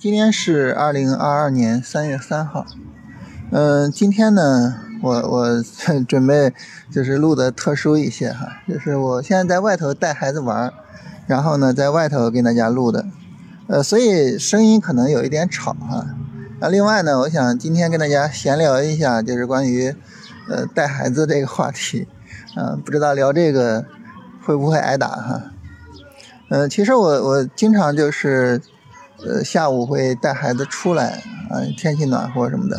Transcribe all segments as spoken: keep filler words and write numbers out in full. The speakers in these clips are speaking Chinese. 今天是二零二二年三月三号，嗯、呃，今天呢，我我准备就是录的特殊一些哈，就是我现在在外头带孩子玩，然后呢在外头跟大家录的，呃，所以声音可能有一点吵哈。那另外呢，我想今天跟大家闲聊一下，就是关于呃带孩子这个话题，啊、呃，不知道聊这个会不会挨打哈？呃，其实我我经常就是。呃，下午会带孩子出来啊，天气暖和什么的。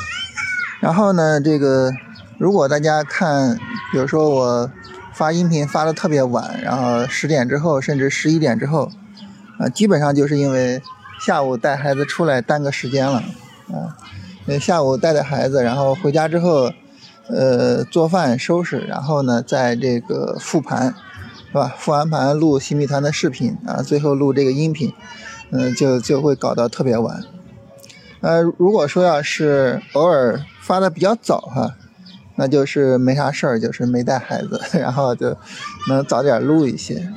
然后呢，这个如果大家看，比如说我发音频发的特别晚，然后十点之后，甚至十一点之后，啊，基本上就是因为下午带孩子出来耽搁时间了啊。下午带着孩子，然后回家之后，呃，做饭、收拾，然后呢，在这个复盘，是吧？复完盘录新米团的视频啊，最后录这个音频。嗯、呃，就就会搞到特别晚。呃，如果说要是偶尔发的比较早哈，那就是没啥事儿，就是没带孩子，然后就能早点录一些。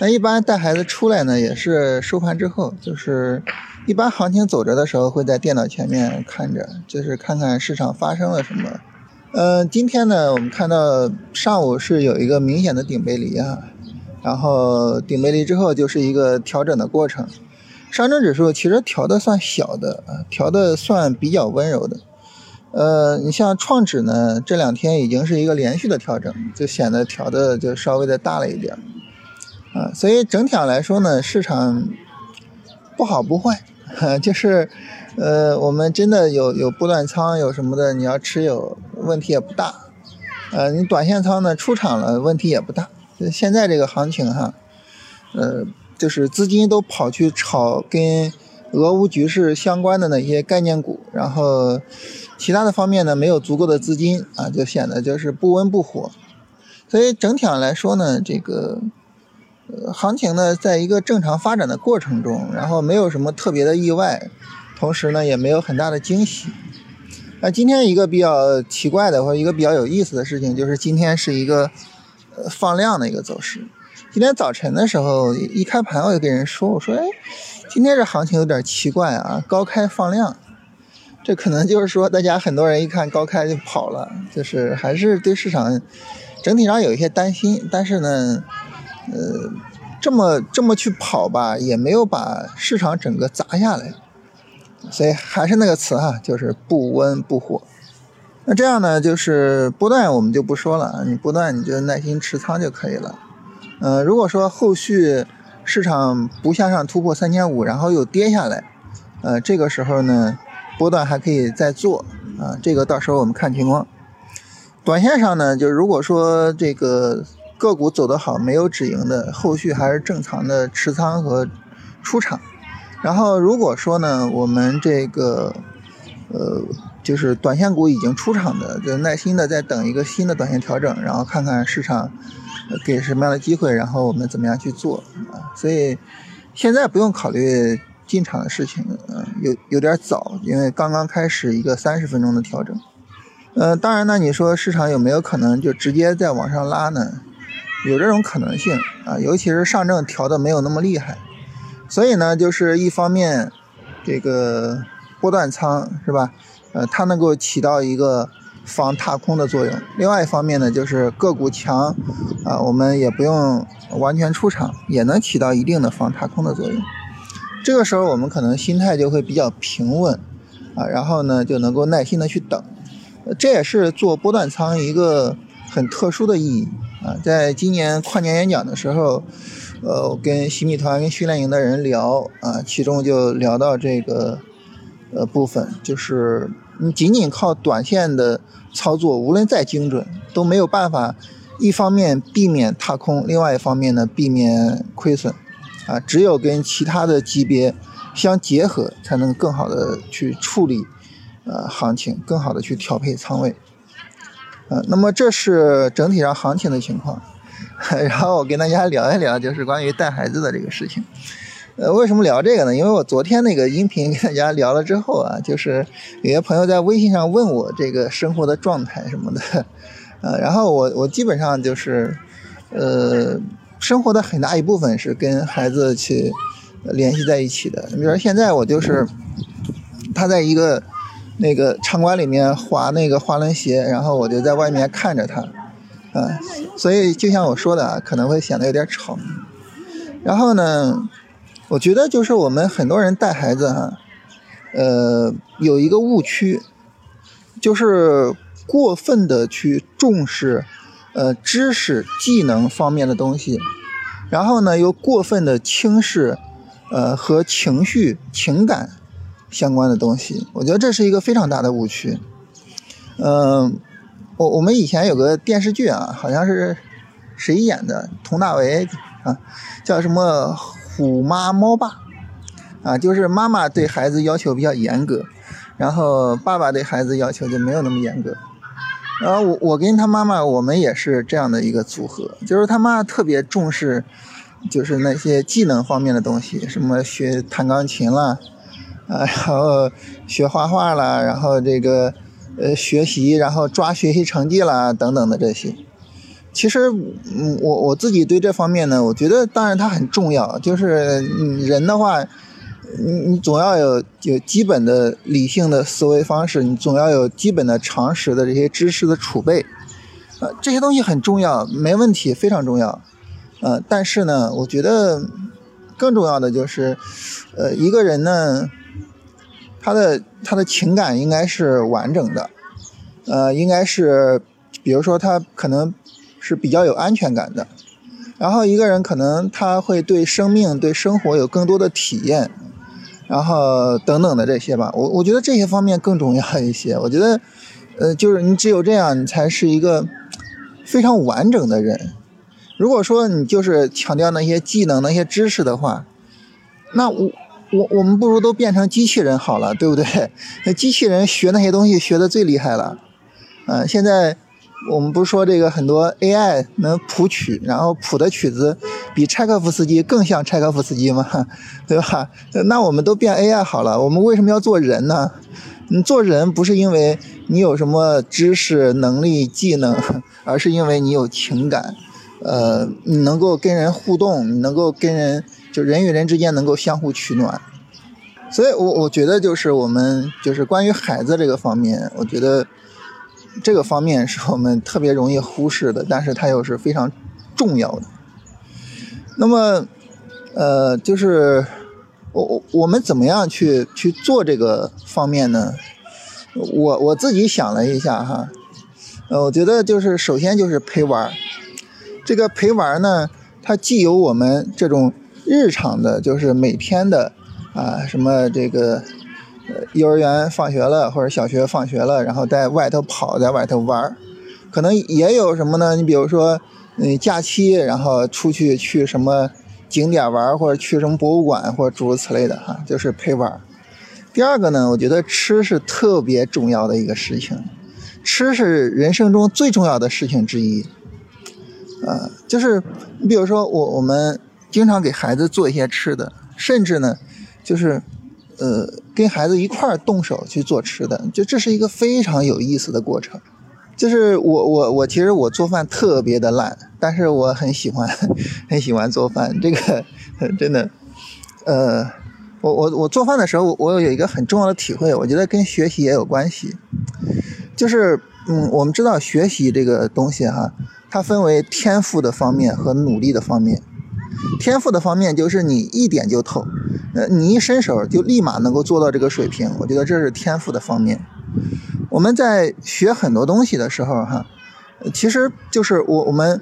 那一般带孩子出来呢，也是收盘之后，就是一般行情走着的时候，会在电脑前面看着，就是看看市场发生了什么。呃，今天呢，我们看到上午是有一个明显的顶背离啊。然后顶背离之后就是一个调整的过程，上证指数其实调的算小的，调的算比较温柔的。呃，你像创指呢，这两天已经是一个连续的调整，就显得调的就稍微的大了一点啊。所以整体上来说呢，市场不好不坏，啊、就是呃我们真的有有波段仓有什么的，你要持有问题也不大，呃，你短线仓呢出场了问题也不大。现在这个行情哈，呃，就是资金都跑去炒跟俄乌局势相关的那些概念股，然后其他的方面呢没有足够的资金啊，就显得就是不温不火。所以整体上来说呢，这个、呃、行情呢在一个正常发展的过程中，然后没有什么特别的意外，同时呢也没有很大的惊喜。那今天一个比较奇怪的或者一个比较有意思的事情，就是今天是一个放量的一个走势。今天早晨的时候一开盘我就跟人说，我说哎，今天这行情有点奇怪啊，高开放量，这可能就是说大家很多人一看高开就跑了，就是还是对市场整体上有一些担心。但是呢呃，这么这么去跑吧，也没有把市场整个砸下来，所以还是那个词哈，就是不温不火。那这样呢，就是波段我们就不说了，你波段你就耐心持仓就可以了。呃，如果说后续市场不向上突破三千五，然后又跌下来，呃，这个时候呢，波段还可以再做啊、呃，这个到时候我们看情况。短线上呢，就如果说这个个股走得好，没有止盈的，后续还是正常的持仓和出场。然后如果说呢，我们这个呃。就是短线股已经出场的，就耐心的在等一个新的短线调整，然后看看市场给什么样的机会，然后我们怎么样去做啊。所以现在不用考虑进场的事情，呃、有有点早，因为刚刚开始一个三十分钟的调整。呃，当然呢，你说市场有没有可能就直接再往上拉呢？有这种可能性啊，尤其是上证调的没有那么厉害，所以呢，就是一方面这个波段仓是吧？呃，它能够起到一个防踏空的作用。另外一方面呢，就是个股强啊、呃，我们也不用完全出场，也能起到一定的防踏空的作用。这个时候我们可能心态就会比较平稳啊，然后呢就能够耐心的去等、呃。这也是做波段仓一个很特殊的意义啊。在今年跨年演讲的时候，呃，我跟洗米团跟训练营的人聊啊，其中就聊到这个。呃，部分就是你仅仅靠短线的操作，无论再精准，都没有办法。一方面避免踏空，另外一方面呢，避免亏损，啊，只有跟其他的级别相结合，才能更好的去处理呃行情，更好的去调配仓位。呃，那么这是整体上行情的情况。然后我跟大家聊一聊，就是关于带孩子的这个事情。呃，为什么聊这个呢？因为我昨天那个音频跟大家聊了之后啊，就是有些朋友在微信上问我这个生活的状态什么的，呃，然后我我基本上就是，呃，生活的很大一部分是跟孩子去联系在一起的。比如说现在我就是他在一个那个场馆里面滑那个滑轮鞋，然后我就在外面看着他啊，所以就像我说的啊，可能会显得有点吵。然后呢，我觉得就是我们很多人带孩子哈、啊，呃，有一个误区，就是过分的去重视呃知识技能方面的东西，然后呢又过分的轻视呃和情绪情感相关的东西。我觉得这是一个非常大的误区。嗯、呃，我我们以前有个电视剧啊，好像是谁演的，佟大为啊，叫什么虎妈猫爸啊，就是妈妈对孩子要求比较严格，然后爸爸对孩子要求就没有那么严格。然后我我跟他妈妈，我们也是这样的一个组合，就是他妈特别重视就是那些技能方面的东西，什么学弹钢琴啦啊，然后学画画啦，然后这个呃学习，然后抓学习成绩啦等等的这些。其实嗯我我自己对这方面呢，我觉得当然它很重要，就是人的话你你总要有有基本的理性的思维方式，你总要有基本的常识的这些知识的储备，呃这些东西很重要，没问题，非常重要。呃但是呢我觉得更重要的就是呃一个人呢他的他的情感应该是完整的，呃应该是比如说他可能是比较有安全感的，然后一个人可能他会对生命对生活有更多的体验，然后等等的这些吧。我我觉得这些方面更重要一些。我觉得呃就是你只有这样你才是一个非常完整的人。如果说你就是强调那些技能那些知识的话，那我我我们不如都变成机器人好了，对不对？机器人学那些东西学得最厉害了。嗯、呃、现在我们不是说这个很多 A I 能谱曲，然后谱的曲子比柴可夫斯基更像柴可夫斯基吗？对吧？那我们都变 A I 好了，我们为什么要做人呢？你做人不是因为你有什么知识、能力、技能，而是因为你有情感，呃，你能够跟人互动，你能够跟人，就人与人之间能够相互取暖。所以我我觉得就是我们就是关于孩子这个方面，我觉得这个方面是我们特别容易忽视的，但是它又是非常重要的。那么呃就是我我们怎么样去去做这个方面呢？我我自己想了一下哈，呃我觉得就是首先就是陪玩。这个陪玩呢，它既有我们这种日常的就是每天的啊什么这个幼儿园放学了或者小学放学了，然后在外头跑在外头玩，可能也有什么呢，你比如说你假期然后出去去什么景点玩，或者去什么博物馆或者诸如此类的哈，就是陪玩。第二个呢，我觉得吃是特别重要的一个事情，吃是人生中最重要的事情之一。呃，就是你比如说我我们经常给孩子做一些吃的，甚至呢就是呃，跟孩子一块儿动手去做吃的，就这是一个非常有意思的过程。就是我我我其实我做饭特别的烂，但是我很喜欢很喜欢做饭，这个真的，呃，我我我做饭的时候，我有一个很重要的体会，我觉得跟学习也有关系。就是嗯，我们知道学习这个东西哈，它分为天赋的方面和努力的方面。天赋的方面就是你一点就透，呃，你一伸手就立马能够做到这个水平，我觉得这是天赋的方面。我们在学很多东西的时候哈，其实就是我我们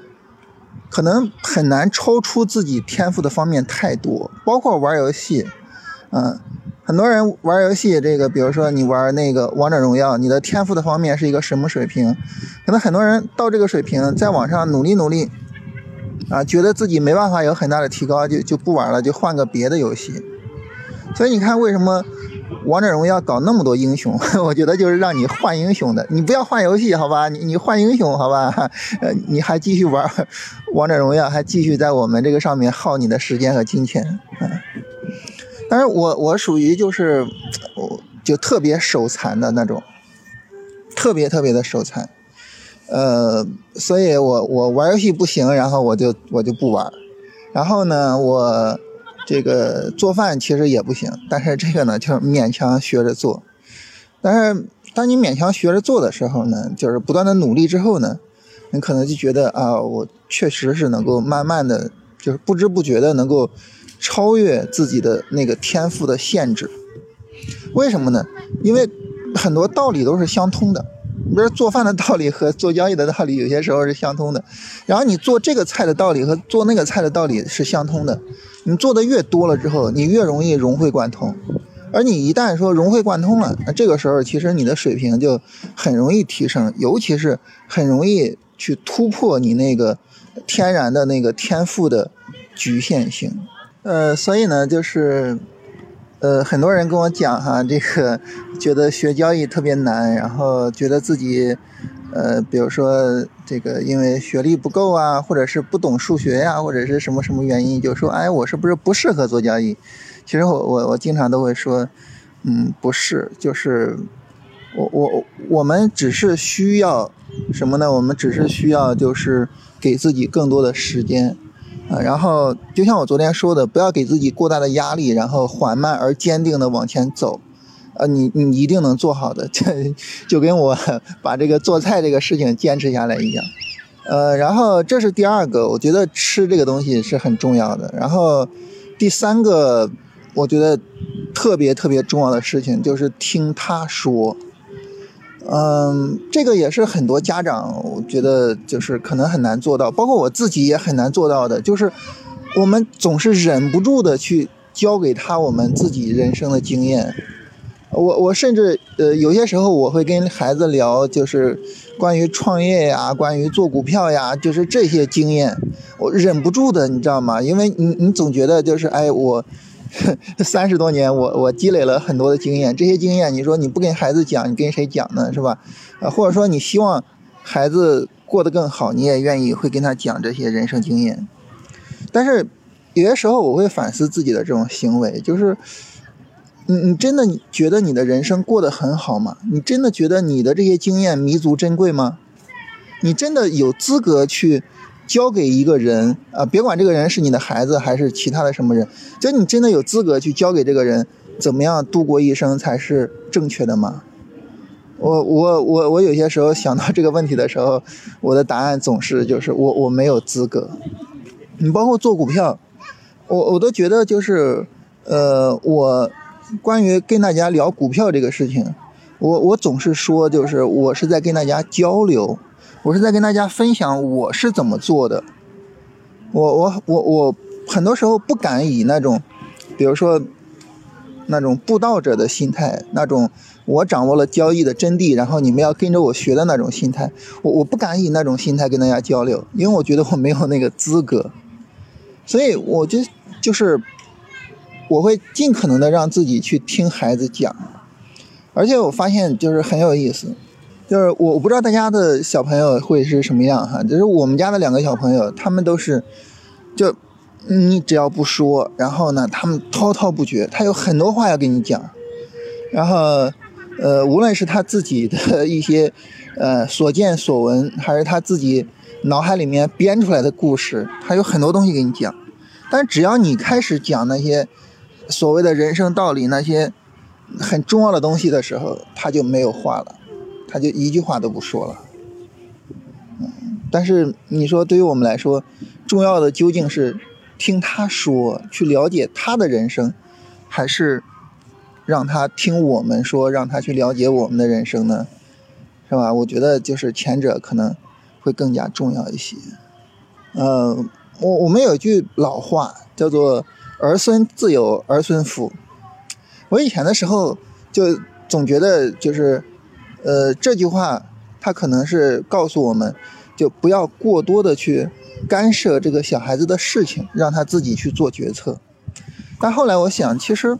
可能很难抽出自己天赋的方面太多，包括玩游戏，嗯、呃，很多人玩游戏这个，比如说你玩那个王者荣耀，你的天赋的方面是一个什么水平？可能很多人到这个水平，再往上努力努力。啊，觉得自己没办法有很大的提高，就就不玩了，就换个别的游戏。所以你看为什么王者荣耀搞那么多英雄，我觉得就是让你换英雄的，你不要换游戏好吧，你你换英雄好吧，呃，你还继续玩王者荣耀，还继续在我们这个上面耗你的时间和金钱。嗯、但是我我属于就是就特别手残的那种，特别特别的手残。呃，所以我我玩游戏不行，然后我就我就不玩。然后呢，我这个做饭其实也不行，但是这个呢就是勉强学着做。但是当你勉强学着做的时候呢，就是不断的努力之后呢，你可能就觉得啊，我确实是能够慢慢的就是不知不觉的能够超越自己的那个天赋的限制。为什么呢？因为很多道理都是相通的，比如做饭的道理和做交易的道理有些时候是相通的，然后你做这个菜的道理和做那个菜的道理是相通的，你做的越多了之后，你越容易融会贯通。而你一旦说融会贯通了，这个时候其实你的水平就很容易提升，尤其是很容易去突破你那个天然的那个天赋的局限性。呃，所以呢就是呃，很多人跟我讲哈，这个觉得学交易特别难，然后觉得自己，呃，比如说这个因为学历不够啊，或者是不懂数学呀、啊，或者是什么什么原因，就说哎，我是不是不适合做交易？其实我我我经常都会说，嗯，不是，就是我我我们只是需要什么呢？我们只是需要就是给自己更多的时间。啊，然后就像我昨天说的，不要给自己过大的压力，然后缓慢而坚定的往前走，啊，你你一定能做好的，这就跟我把这个做菜这个事情坚持下来一样。呃，然后这是第二个，我觉得吃这个东西是很重要的。然后第三个，我觉得特别特别重要的事情就是听他说。嗯，这个也是很多家长我觉得就是可能很难做到，包括我自己也很难做到的，就是我们总是忍不住的去教给他我们自己人生的经验。我我甚至呃有些时候我会跟孩子聊，就是关于创业呀，关于做股票呀，就是这些经验，我忍不住的，你知道吗？因为你你总觉得就是哎我。三十多年我我积累了很多的经验，这些经验你说你不跟孩子讲，你跟谁讲呢，是吧？呃，或者说你希望孩子过得更好，你也愿意会跟他讲这些人生经验。但是有些时候我会反思自己的这种行为，就是你你真的觉得你的人生过得很好吗？你真的觉得你的这些经验弥足珍贵吗？你真的有资格去交给一个人啊、呃，别管这个人是你的孩子还是其他的什么人，就你真的有资格去交给这个人怎么样度过一生才是正确的吗？我我我我有些时候想到这个问题的时候，我的答案总是就是我我没有资格。你包括做股票，我我都觉得就是呃，我关于跟大家聊股票这个事情，我我总是说就是我是在跟大家交流。我是在跟大家分享我是怎么做的，我我我我很多时候不敢以那种，比如说那种布道者的心态，那种我掌握了交易的真谛，然后你们要跟着我学的那种心态，我我不敢以那种心态跟大家交流，因为我觉得我没有那个资格，所以我就就是我会尽可能的让自己去听孩子讲，而且我发现就是很有意思。就是我我不知道大家的小朋友会是什么样哈，就是我们家的两个小朋友，他们都是，就你只要不说，然后呢，他们滔滔不绝，他有很多话要跟你讲，然后呃，无论是他自己的一些呃所见所闻，还是他自己脑海里面编出来的故事，他有很多东西给你讲，但只要你开始讲那些所谓的人生道理，那些很重要的东西的时候，他就没有话了。他就一句话都不说了，嗯，但是你说对于我们来说，重要的究竟是听他说，去了解他的人生，还是让他听我们说，让他去了解我们的人生呢？是吧？我觉得就是前者可能会更加重要一些。呃，我我们有一句老话叫做“儿孙自有儿孙福”，我以前的时候就总觉得就是。呃，这句话它可能是告诉我们，就不要过多的去干涉这个小孩子的事情，让他自己去做决策。但后来我想，其实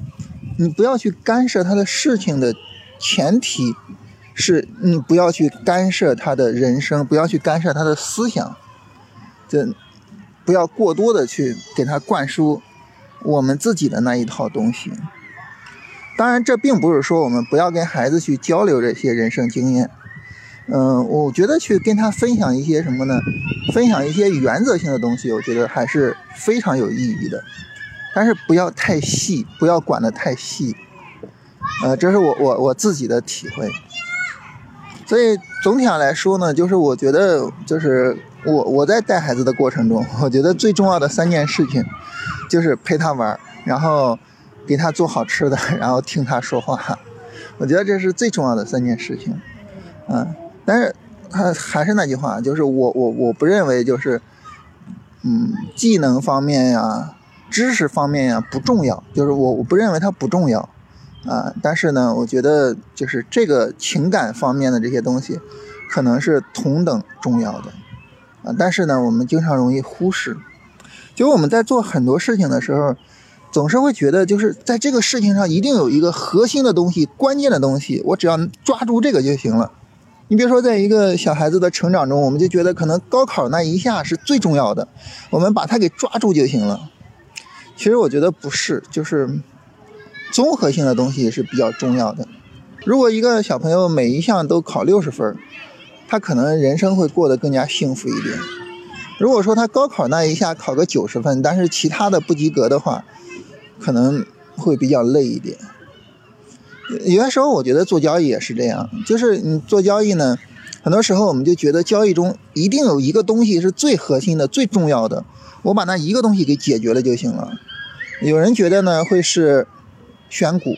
你不要去干涉他的事情的前提是你不要去干涉他的人生，不要去干涉他的思想，就不要过多的去给他灌输我们自己的那一套东西。当然这并不是说我们不要跟孩子去交流这些人生经验，嗯、呃，我觉得去跟他分享一些什么呢？分享一些原则性的东西，我觉得还是非常有意义的。但是不要太细，不要管得太细，呃，这是我我我自己的体会。所以总体上来说呢，就是我觉得，就是我我在带孩子的过程中，我觉得最重要的三件事情，就是陪他玩，然后给他做好吃的，然后听他说话。我觉得这是最重要的三件事情，嗯，但是还还是那句话，就是我我我不认为就是，嗯，技能方面呀、知识方面呀不重要，就是我我不认为它不重要。啊，但是呢，我觉得就是这个情感方面的这些东西，可能是同等重要的，啊，但是呢，我们经常容易忽视。就我们在做很多事情的时候，总是会觉得就是在这个事情上一定有一个核心的东西、关键的东西，我只要抓住这个就行了。你别说，在一个小孩子的成长中，我们就觉得可能高考那一下是最重要的，我们把它给抓住就行了。其实我觉得不是，就是。综合性的东西是比较重要的。如果一个小朋友每一项都考六十分，他可能人生会过得更加幸福一点。如果说他高考那一下考个九十分，但是其他的不及格的话，可能会比较累一点。有些时候我觉得做交易也是这样，就是你做交易呢，很多时候我们就觉得交易中一定有一个东西是最核心的、最重要的，我把那一个东西给解决了就行了。有人觉得呢会是选股，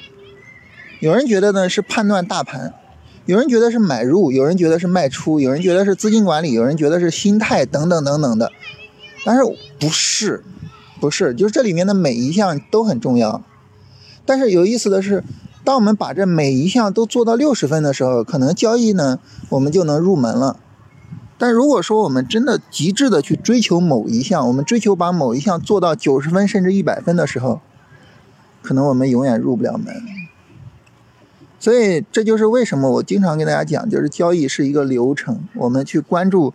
有人觉得呢是判断大盘，有人觉得是买入，有人觉得是卖出，有人觉得是资金管理，有人觉得是心态等等等等的。但是不是不是就是这里面的每一项都很重要。但是有意思的是，当我们把这每一项都做到六十分的时候，可能交易呢我们就能入门了。但如果说我们真的极致的去追求某一项，我们追求把某一项做到九十分甚至一百分的时候，可能我们永远入不了门。所以这就是为什么我经常跟大家讲，就是交易是一个流程，我们去关注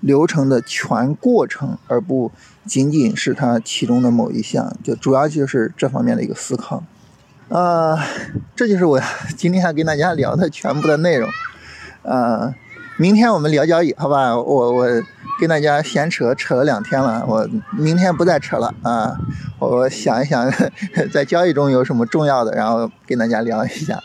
流程的全过程，而不仅仅是它其中的某一项，就主要就是这方面的一个思考。呃，这就是我今天要跟大家聊的全部的内容。呃，明天我们聊交易，好吧？我我跟大家闲扯扯了两天了，我明天不再扯了啊！我想一想，在交易中有什么重要的，然后跟大家聊一下。